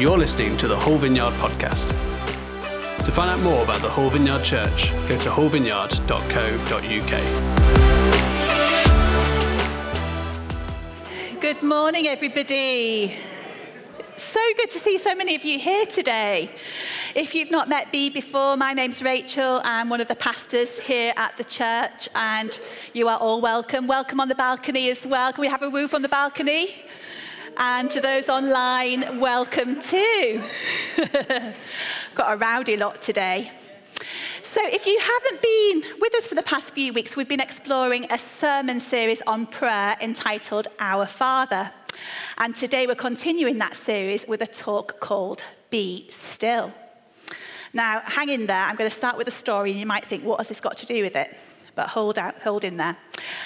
You're listening to the Hole Vineyard Podcast. To find out more about the Hole Vineyard Church, go to holevineyard.co.uk. Good morning, everybody. So good to see so many of you here today. If you've not met me before, my name's Rachel. I'm one of the pastors here at the church, and you are all welcome. Welcome on the balcony as well. Can we have a woof on the balcony? And to those online, welcome too. Got a rowdy lot today. So if you haven't been with us for the past few weeks, we've been exploring a sermon series on prayer entitled Our Father. And today we're continuing that series with a talk called Be Still. Now, hang in there. I'm going to start with a story, and you might think, what has this got to do with it? But hold in there.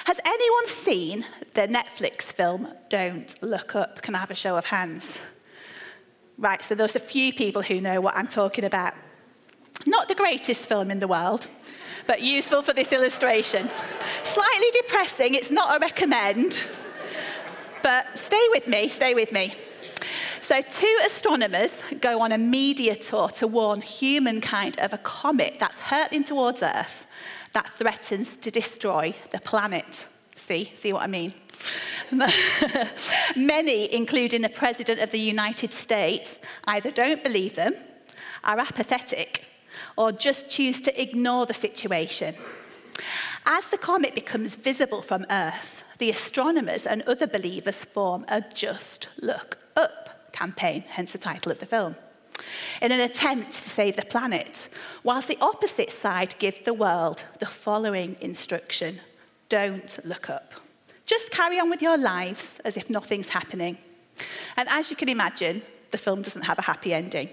Has anyone seen the Netflix film Don't Look Up? Can I have a show of hands? Right, so there's a few people who know what I'm talking about. Not the greatest film in the world, but useful for this illustration. Slightly depressing, it's not a recommend. But stay with me. So two astronomers go on a media tour to warn humankind of a comet that's hurtling towards Earth that threatens to destroy the planet. See what I mean? Many, including the President of the United States, either don't believe them, are apathetic, or just choose to ignore the situation. As the comet becomes visible from Earth, the astronomers and other believers form a Just Look Up campaign, hence the title of the film, in an attempt to save the planet, whilst the opposite side give the world the following instruction: don't look up. Just carry on with your lives as if nothing's happening. And as you can imagine, the film doesn't have a happy ending.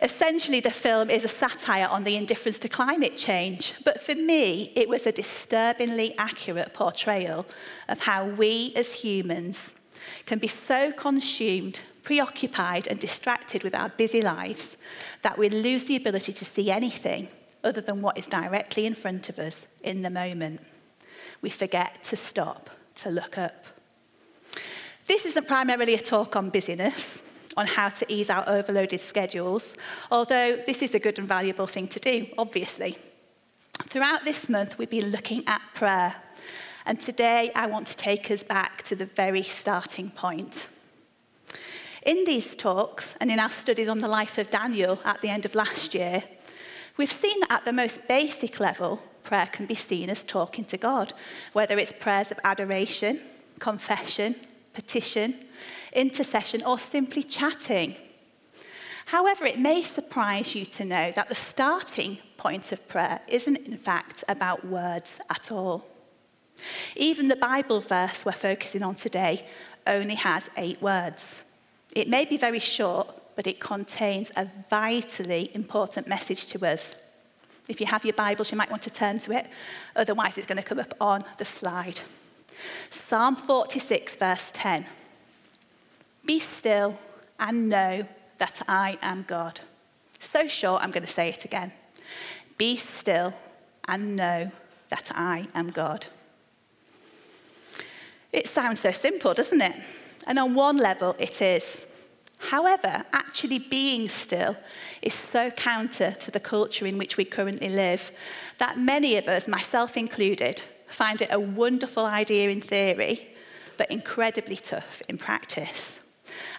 Essentially, the film is a satire on the indifference to climate change, but for me, it was a disturbingly accurate portrayal of how we as humans can be so consumed, preoccupied, and distracted with our busy lives that we lose the ability to see anything other than what is directly in front of us in the moment. We forget to stop, to look up. This isn't primarily a talk on busyness, on how to ease our overloaded schedules, although this is a good and valuable thing to do, obviously. Throughout this month, we've been looking at prayer, and today I want to take us back to the very starting point. In these talks, and in our studies on the life of Daniel at the end of last year, we've seen that at the most basic level, prayer can be seen as talking to God, whether it's prayers of adoration, confession, petition, intercession, or simply chatting. However, it may surprise you to know that the starting point of prayer isn't, in fact, about words at all. Even the Bible verse we're focusing on today only has 8 words. It may be very short, but it contains a vitally important message to us. If you have your Bibles, you might want to turn to it. Otherwise, it's going to come up on the slide. Psalm 46, verse 10. Be still and know that I am God. So short, I'm going to say it again. Be still and know that I am God. It sounds so simple, doesn't it? And on one level, it is. However, actually being still is so counter to the culture in which we currently live that many of us, myself included, find it a wonderful idea in theory, but incredibly tough in practice.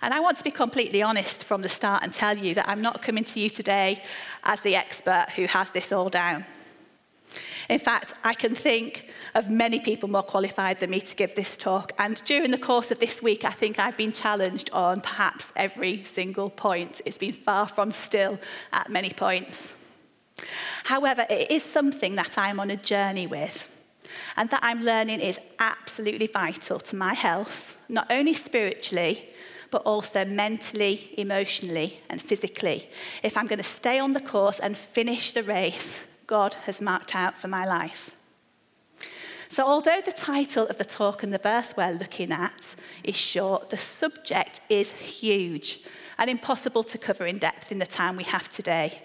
And I want to be completely honest from the start and tell you that I'm not coming to you today as the expert who has this all down. In fact, I can think of many people more qualified than me to give this talk. And during the course of this week, I think I've been challenged on perhaps every single point. It's been far from still at many points. However, it is something that I'm on a journey with, and that I'm learning is absolutely vital to my health, not only spiritually, but also mentally, emotionally, and physically, if I'm going to stay on the course and finish the race God has marked out for my life. So although the title of the talk and the verse we're looking at is short, the subject is huge and impossible to cover in depth in the time we have today.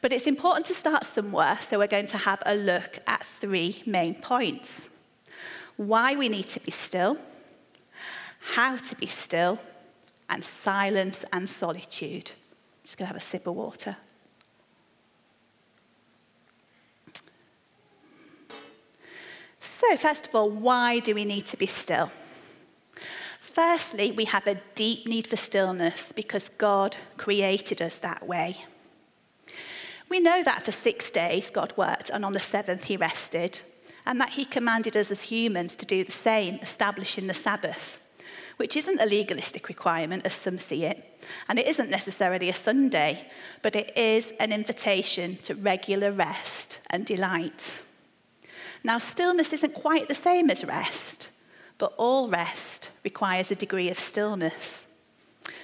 But it's important to start somewhere, so we're going to have a look at 3 main points: why we need to be still, how to be still, and silence and solitude. Just going to have a sip of water. So, first of all, why do we need to be still? Firstly, we have a deep need for stillness because God created us that way. We know that for 6 days God worked, and on the seventh he rested, and that he commanded us as humans to do the same, establishing the Sabbath, which isn't a legalistic requirement as some see it, and it isn't necessarily a Sunday, but it is an invitation to regular rest and delight. Now, stillness isn't quite the same as rest, but all rest requires a degree of stillness,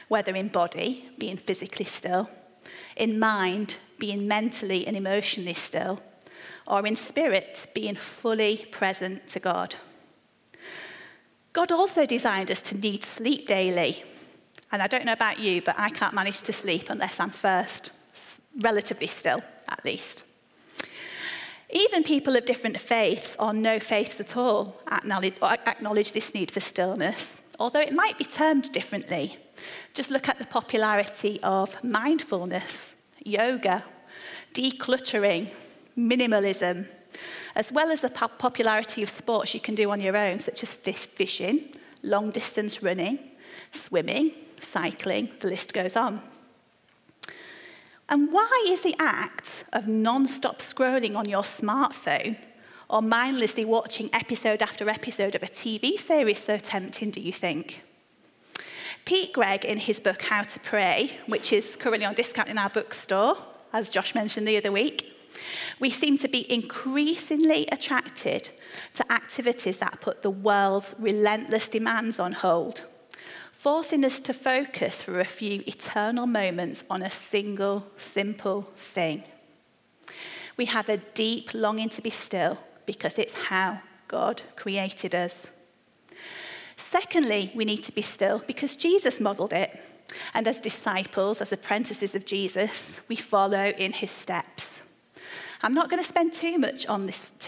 whether in body, being physically still, in mind, being mentally and emotionally still, or in spirit, being fully present to God. God also designed us to need sleep daily. And I don't know about you, but I can't manage to sleep unless I'm first, relatively still, at least. Even people of different faiths or no faiths at all acknowledge this need for stillness, although it might be termed differently. Just look at the popularity of mindfulness, yoga, decluttering, minimalism, as well as the popularity of sports you can do on your own, such as fishing, long-distance running, swimming, cycling, the list goes on. And why is the act of non-stop scrolling on your smartphone or mindlessly watching episode after episode of a TV series so tempting, do you think? Pete Greig, in his book How to Pray, which is currently on discount in our bookstore, as Josh mentioned the other week, we seem to be increasingly attracted to activities that put the world's relentless demands on hold, forcing us to focus for a few eternal moments on a single, simple thing. We have a deep longing to be still because it's how God created us. Secondly, we need to be still because Jesus modeled it. And as disciples, as apprentices of Jesus, we follow in his steps. I'm not going to spend too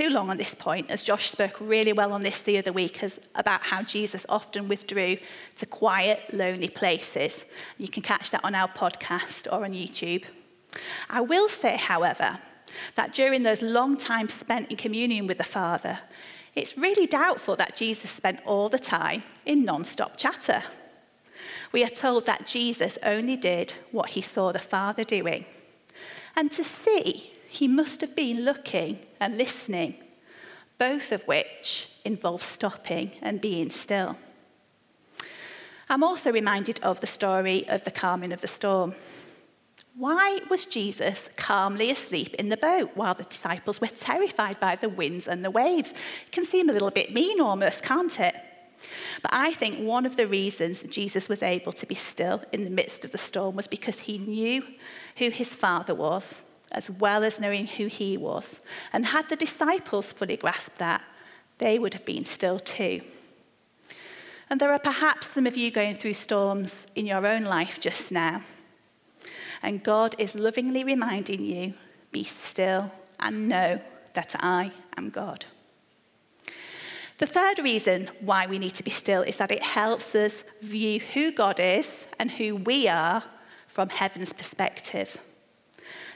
long on this point, as Josh spoke really well on this the other week about how Jesus often withdrew to quiet, lonely places. You can catch that on our podcast or on YouTube. I will say, however, that during those long times spent in communion with the Father, it's really doubtful that Jesus spent all the time in non-stop chatter. We are told that Jesus only did what he saw the Father doing. And to see, he must have been looking and listening, both of which involve stopping and being still. I'm also reminded of the story of the calming of the storm. Why was Jesus calmly asleep in the boat while the disciples were terrified by the winds and the waves? It can seem a little bit mean almost, can't it? But I think one of the reasons Jesus was able to be still in the midst of the storm was because he knew who his Father was, as well as knowing who he was. And had the disciples fully grasped that, they would have been still too. And there are perhaps some of you going through storms in your own life just now. And God is lovingly reminding you, be still and know that I am God. The third reason why we need to be still is that it helps us view who God is and who we are from heaven's perspective.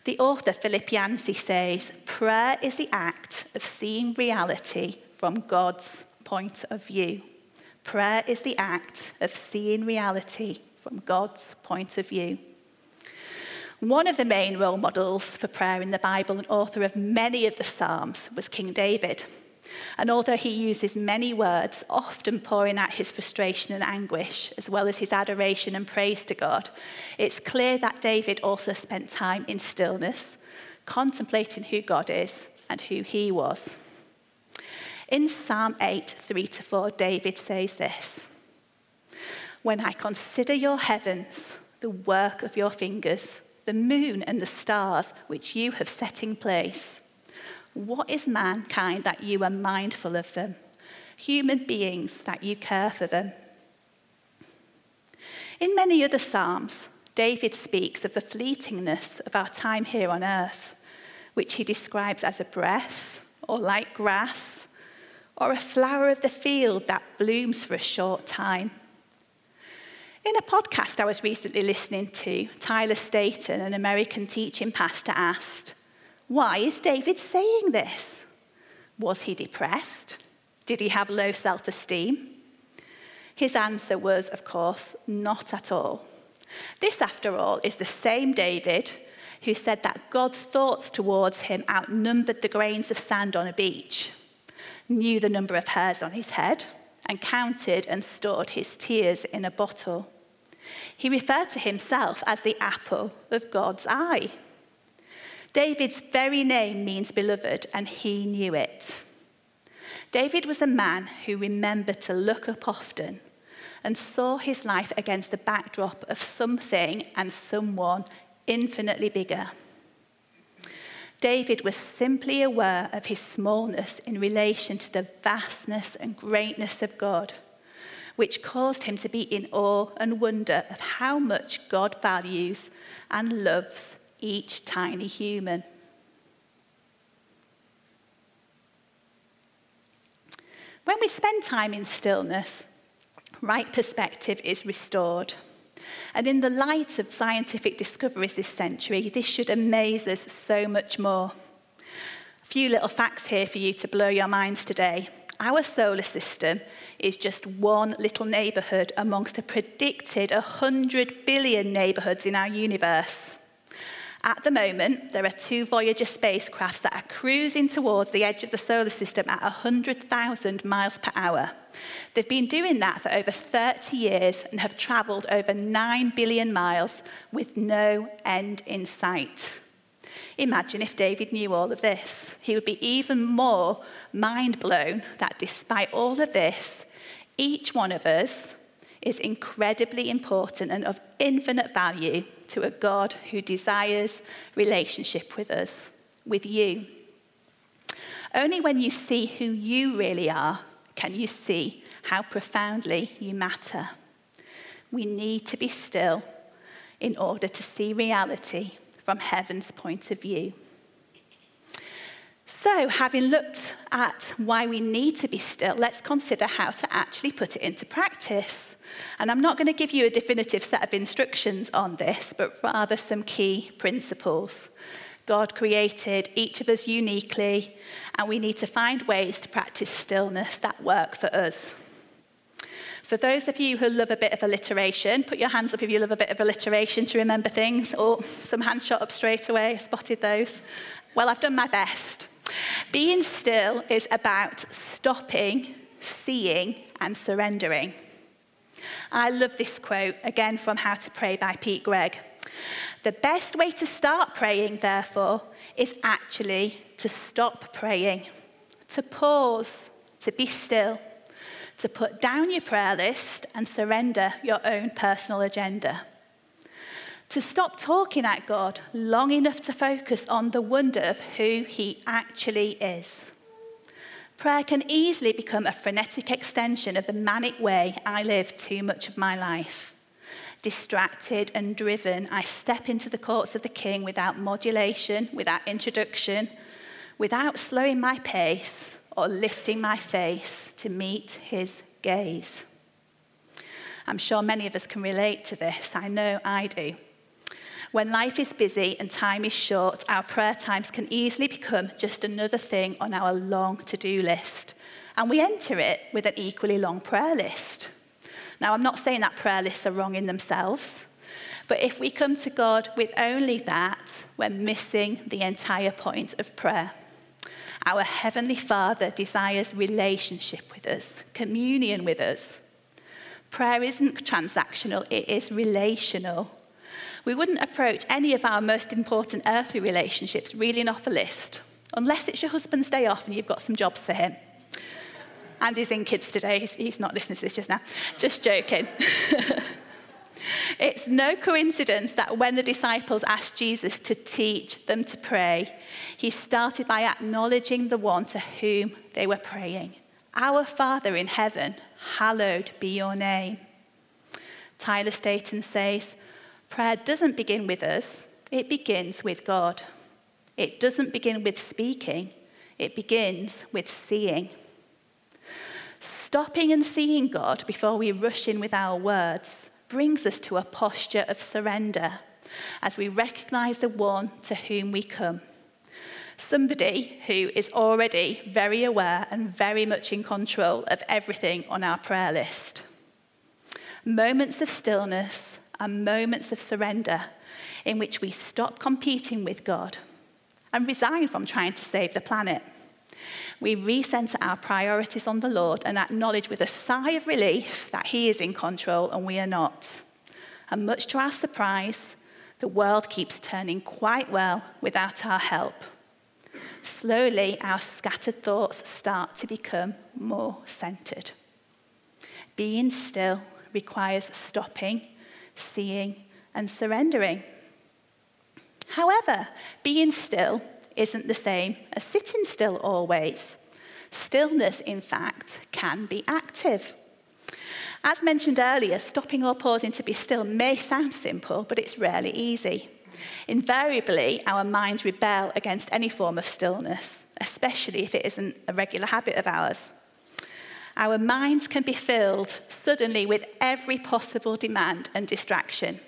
The author, Philip Yancey, says, prayer is the act of seeing reality from God's point of view. Prayer is the act of seeing reality from God's point of view. One of the main role models for prayer in the Bible and author of many of the Psalms was King David. And although he uses many words, often pouring out his frustration and anguish, as well as his adoration and praise to God, it's clear that David also spent time in stillness, contemplating who God is and who he was. In Psalm 8, 3-4, David says this, "When I consider your heavens, the work of your fingers, the moon and the stars which you have set in place, what is mankind that you are mindful of them? Human beings that you care for them." In many other Psalms, David speaks of the fleetingness of our time here on earth, which he describes as a breath, or like grass, or a flower of the field that blooms for a short time. In a podcast I was recently listening to, Tyler Staton, an American teaching pastor, asked, "Why is David saying this? Was he depressed? Did he have low self-esteem?" His answer was, of course, not at all. This, after all, is the same David who said that God's thoughts towards him outnumbered the grains of sand on a beach, knew the number of hairs on his head, and counted and stored his tears in a bottle. He referred to himself as the apple of God's eye. David's very name means beloved, and he knew it. David was a man who remembered to look up often and saw his life against the backdrop of something and someone infinitely bigger. David was simply aware of his smallness in relation to the vastness and greatness of God, which caused him to be in awe and wonder of how much God values and loves each tiny human. When we spend time in stillness, right perspective is restored. And in the light of scientific discoveries this century, this should amaze us so much more. A few little facts here for you to blow your minds today. Our solar system is just one little neighbourhood amongst a predicted 100 billion neighbourhoods in our universe. At the moment, there are 2 Voyager spacecrafts that are cruising towards the edge of the solar system at 100,000 miles per hour. They've been doing that for over 30 years and have travelled over 9 billion miles with no end in sight. Imagine if David knew all of this. He would be even more mind-blown that despite all of this, each one of us is incredibly important and of infinite value to a God who desires relationship with us, with you. Only when you see who you really are can you see how profoundly you matter. We need to be still in order to see reality from heaven's point of view. So, having looked at why we need to be still, let's consider how to actually put it into practice. And I'm not going to give you a definitive set of instructions on this, but rather some key principles. God created each of us uniquely, and we need to find ways to practice stillness that work for us. For those of you who love a bit of alliteration, put your hands up if you love a bit of alliteration to remember things. Oh, some hands shot up straight away. I spotted those. Well, I've done my best. Being still is about stopping, seeing, and surrendering. I love this quote, again from How to Pray by Pete Greig. "The best way to start praying, therefore, is actually to stop praying, to pause, to be still, to put down your prayer list and surrender your own personal agenda. To stop talking at God long enough to focus on the wonder of who he actually is." Prayer can easily become a frenetic extension of the manic way I live too much of my life. Distracted and driven, I step into the courts of the King without modulation, without introduction, without slowing my pace or lifting my face to meet his gaze. I'm sure many of us can relate to this. I know I do. When life is busy and time is short, our prayer times can easily become just another thing on our long to-do list. And we enter it with an equally long prayer list. Now, I'm not saying that prayer lists are wrong in themselves, but if we come to God with only that, we're missing the entire point of prayer. Our Heavenly Father desires relationship with us, communion with us. Prayer isn't transactional, it is relational. We wouldn't approach any of our most important earthly relationships reeling off a list, unless it's your husband's day off and you've got some jobs for him. And he's in kids today, he's not listening to this just now. Just joking. It's no coincidence that when the disciples asked Jesus to teach them to pray, he started by acknowledging the one to whom they were praying. "Our Father in heaven, hallowed be your name." Tyler Staton says, "Prayer doesn't begin with us, it begins with God. It doesn't begin with speaking, it begins with seeing." Stopping and seeing God before we rush in with our words brings us to a posture of surrender as we recognize the one to whom we come. Somebody who is already very aware and very much in control of everything on our prayer list. Moments of stillness and moments of surrender in which we stop competing with God and resign from trying to save the planet. We recenter our priorities on the Lord and acknowledge with a sigh of relief that he is in control and we are not. And much to our surprise, the world keeps turning quite well without our help. Slowly, our scattered thoughts start to become more centered. Being still requires stopping, seeing, and surrendering. However, being still isn't the same as sitting still always. Stillness, in fact, can be active. As mentioned earlier, stopping or pausing to be still may sound simple, but it's rarely easy. Invariably, our minds rebel against any form of stillness, especially if it isn't a regular habit of ours. Our minds can be filled suddenly with every possible demand and distraction.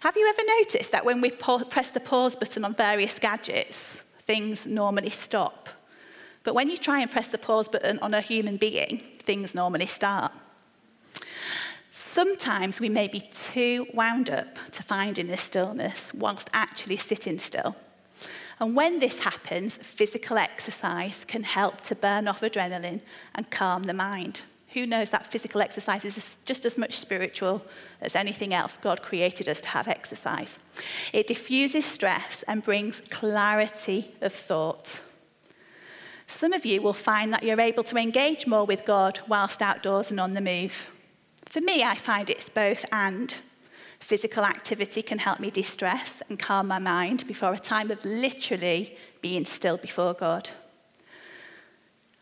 Have you ever noticed that when we press the pause button on various gadgets, things normally stop? But when you try and press the pause button on a human being, things normally start. Sometimes we may be too wound up to find inner stillness whilst actually sitting still. And when this happens, physical exercise can help to burn off adrenaline and calm the mind. Who knows that physical exercise is just as much spiritual as anything else God created us to have exercise. It diffuses stress and brings clarity of thought. Some of you will find that you're able to engage more with God whilst outdoors and on the move. For me, I find it's both and. Physical activity can help me de-stress and calm my mind before a time of literally being still before God.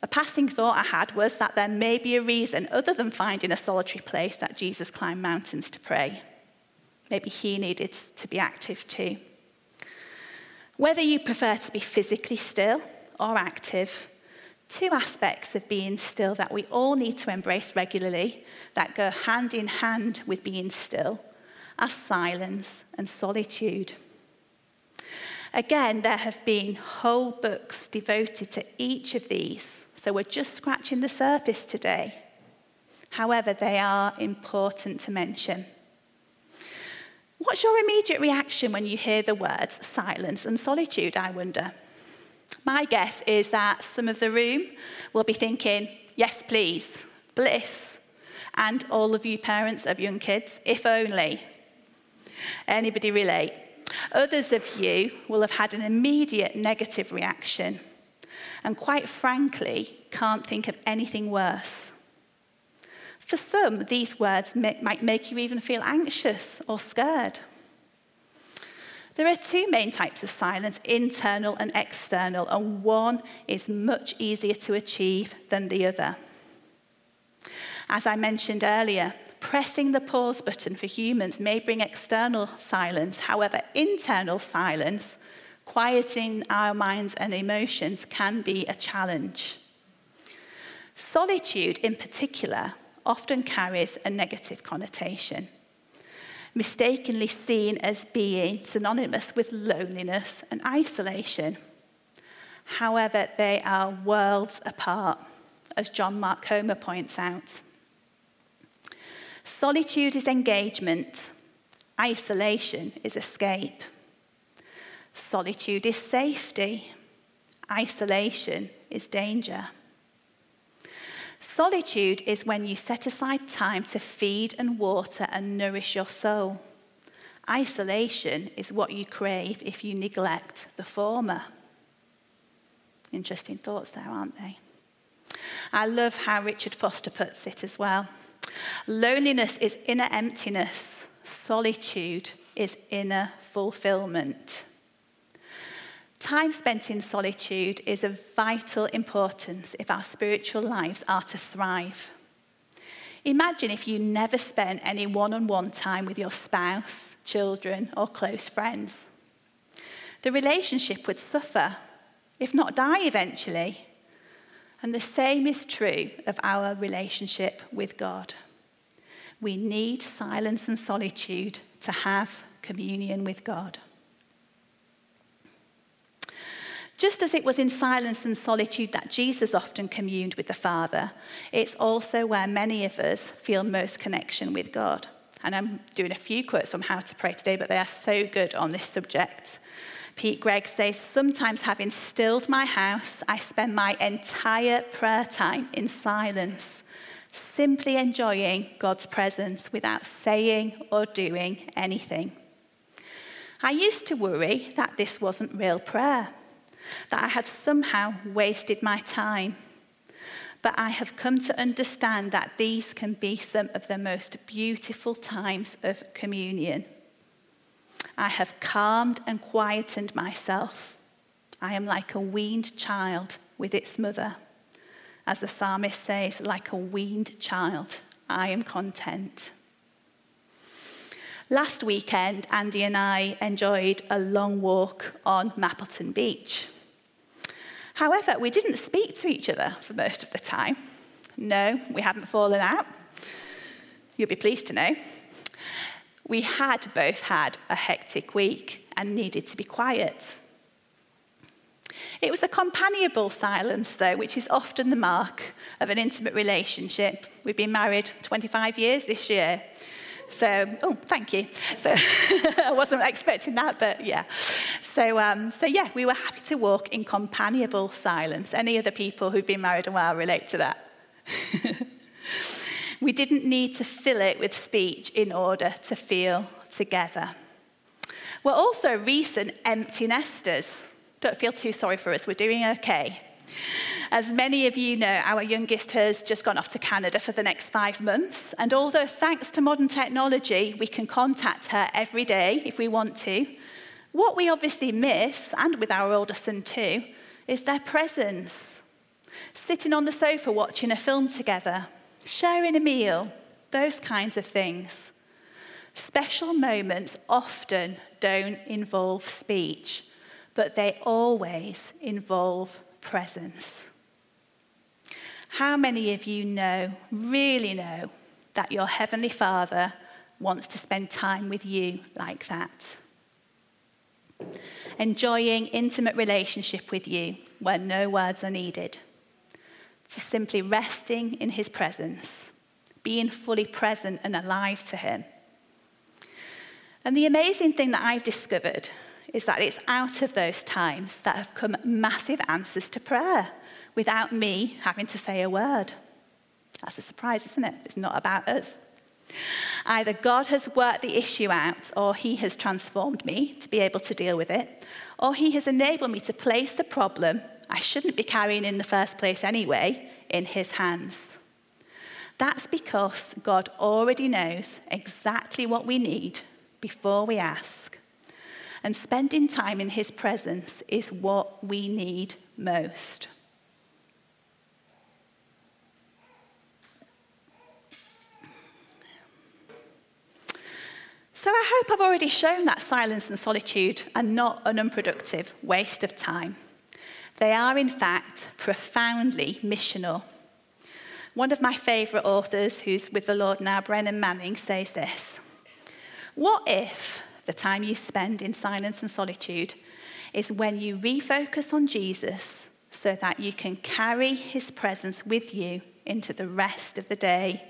A passing thought I had was that there may be a reason other than finding a solitary place that Jesus climbed mountains to pray. Maybe he needed to be active too. Whether you prefer to be physically still or active, two aspects of being still that we all need to embrace regularly that go hand in hand with being still are silence and solitude. Again, there have been whole books devoted to each of these, so we're just scratching the surface today. However, they are important to mention. What's your immediate reaction when you hear the words silence and solitude, I wonder? My guess is that some of the room will be thinking, yes, please, bliss. And all of you parents of young kids, if only. Anybody relate? Others of you will have had an immediate negative reaction and quite frankly can't think of anything worse. For some, these words might make you even feel anxious or scared. There are two main types of silence, internal and external, and one is much easier to achieve than the other. As I mentioned earlier, pressing the pause button for humans may bring external silence. However, internal silence, quieting our minds and emotions, can be a challenge. Solitude, in particular, often carries a negative connotation, mistakenly seen as being synonymous with loneliness and isolation. However, they are worlds apart, as John Mark Comer points out. Solitude is engagement. Isolation is escape. Solitude is safety. Isolation is danger. Solitude is when you set aside time to feed and water and nourish your soul. Isolation is what you crave if you neglect the former. Interesting thoughts there, aren't they? I love how Richard Foster puts it as well. Loneliness is inner emptiness. Solitude is inner fulfillment. Time spent in solitude is of vital importance if our spiritual lives are to thrive. Imagine if you never spent any one-on-one time with your spouse, children, or close friends. The relationship would suffer, if not die eventually. And the same is true of our relationship with God. We need silence and solitude to have communion with God. Just as it was in silence and solitude that Jesus often communed with the Father, it's also where many of us feel most connection with God. And I'm doing a few quotes from How to Pray today, but they are so good on this subject. Pete Greig says, "Sometimes having stilled my house, I spend my entire prayer time in silence, simply enjoying God's presence without saying or doing anything. I used to worry that this wasn't real prayer, that I had somehow wasted my time. But I have come to understand that these can be some of the most beautiful times of communion. I have calmed and quietened myself. I am like a weaned child with its mother. As the psalmist says, like a weaned child, I am content." Last weekend, Andy and I enjoyed a long walk on Mapleton Beach. However, we didn't speak to each other for most of the time. No, we hadn't fallen out. You'll be pleased to know. We had both had a hectic week and needed to be quiet. It was a companionable silence, though, which is often the mark of an intimate relationship. We've been married 25 years this year. So, oh, thank you. So I wasn't expecting that, but yeah. So we were happy to walk in companionable silence. Any other people who've been married a while relate to that? We didn't need to fill it with speech in order to feel together. We're also recent empty nesters. Don't feel too sorry for us. We're doing okay. As many of you know, our youngest has just gone off to Canada for the next 5 months. And although thanks to modern technology, we can contact her every day if we want to, what we obviously miss, and with our older son too, is their presence. Sitting on the sofa watching a film together, sharing a meal, those kinds of things. Special moments often don't involve speech, but they always involve presence. How many of you really know, that your Heavenly Father wants to spend time with you like that? Enjoying intimate relationship with you where no words are needed. Just simply resting in his presence, being fully present and alive to him. And the amazing thing that I've discovered is that it's out of those times that have come massive answers to prayer without me having to say a word. That's a surprise, isn't it? It's not about us. Either God has worked the issue out, or he has transformed me to be able to deal with it, or he has enabled me to place the problem I shouldn't be carrying in the first place anyway in his hands. That's because God already knows exactly what we need before we ask. And spending time in his presence is what we need most. So I hope I've already shown that silence and solitude are not an unproductive waste of time. They are, in fact, profoundly missional. One of my favourite authors, who's with the Lord now, Brennan Manning, says this: "What if the time you spend in silence and solitude is when you refocus on Jesus so that you can carry his presence with you into the rest of the day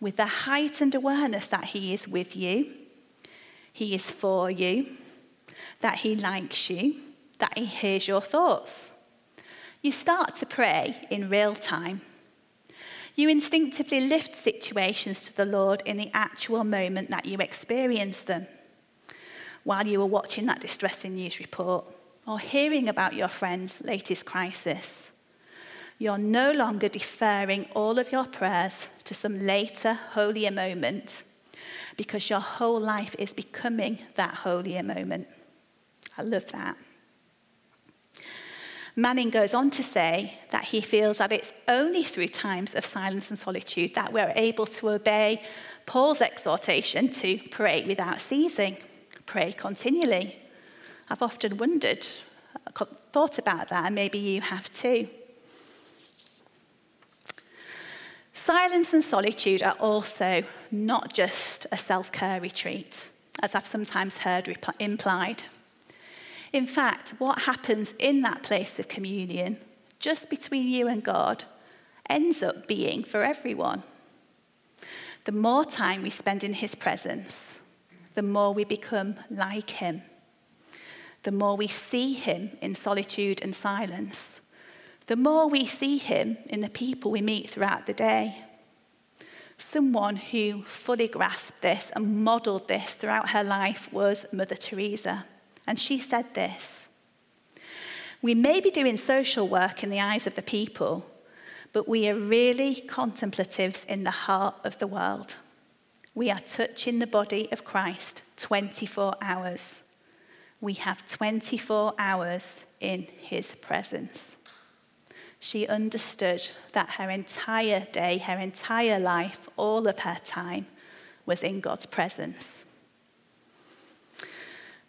with the heightened awareness that he is with you, he is for you, that he likes you, that he hears your thoughts. You start to pray in real time. You instinctively lift situations to the Lord in the actual moment that you experience them. While you were watching that distressing news report or hearing about your friend's latest crisis, you're no longer deferring all of your prayers to some later, holier moment, because your whole life is becoming that holier moment." I love that. Manning goes on to say that he feels that it's only through times of silence and solitude that we're able to obey Paul's exhortation to pray without ceasing. Pray continually. I've often wondered, thought about that, and maybe you have too. Silence and solitude are also not just a self-care retreat, as I've sometimes heard implied. In fact, what happens in that place of communion, just between you and God, ends up being for everyone. The more time we spend in his presence, the more we become like him. The more we see him in solitude and silence, the more we see him in the people we meet throughout the day. Someone who fully grasped this and modeled this throughout her life was Mother Teresa, and she said this: "We may be doing social work in the eyes of the people, but we are really contemplatives in the heart of the world. We are touching the body of Christ 24 hours. We have 24 hours in his presence." She understood that her entire day, her entire life, all of her time was in God's presence.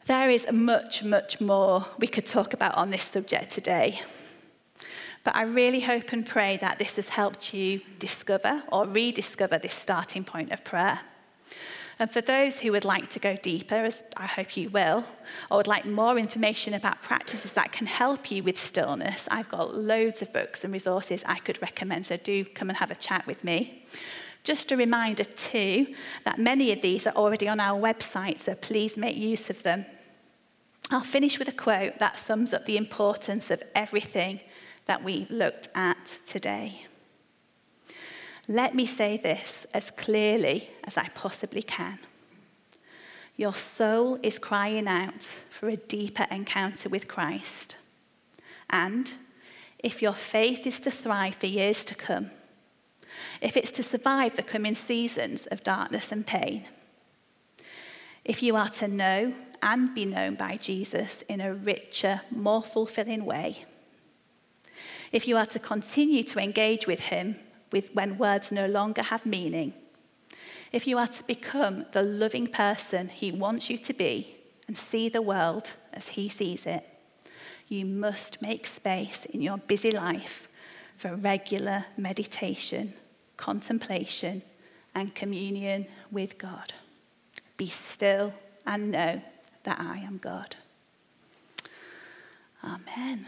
There is much, much more we could talk about on this subject today. But I really hope and pray that this has helped you discover or rediscover this starting point of prayer. And for those who would like to go deeper, as I hope you will, or would like more information about practices that can help you with stillness, I've got loads of books and resources I could recommend, so do come and have a chat with me. Just a reminder too, that many of these are already on our website, so please make use of them. I'll finish with a quote that sums up the importance of everything that we've looked at today. "Let me say this as clearly as I possibly can. Your soul is crying out for a deeper encounter with Christ. And if your faith is to thrive for years to come, if it's to survive the coming seasons of darkness and pain, if you are to know and be known by Jesus in a richer, more fulfilling way, if you are to continue to engage with him when words no longer have meaning, if you are to become the loving person he wants you to be and see the world as he sees it, you must make space in your busy life for regular meditation, contemplation, and communion with God. Be still and know that I am God." Amen.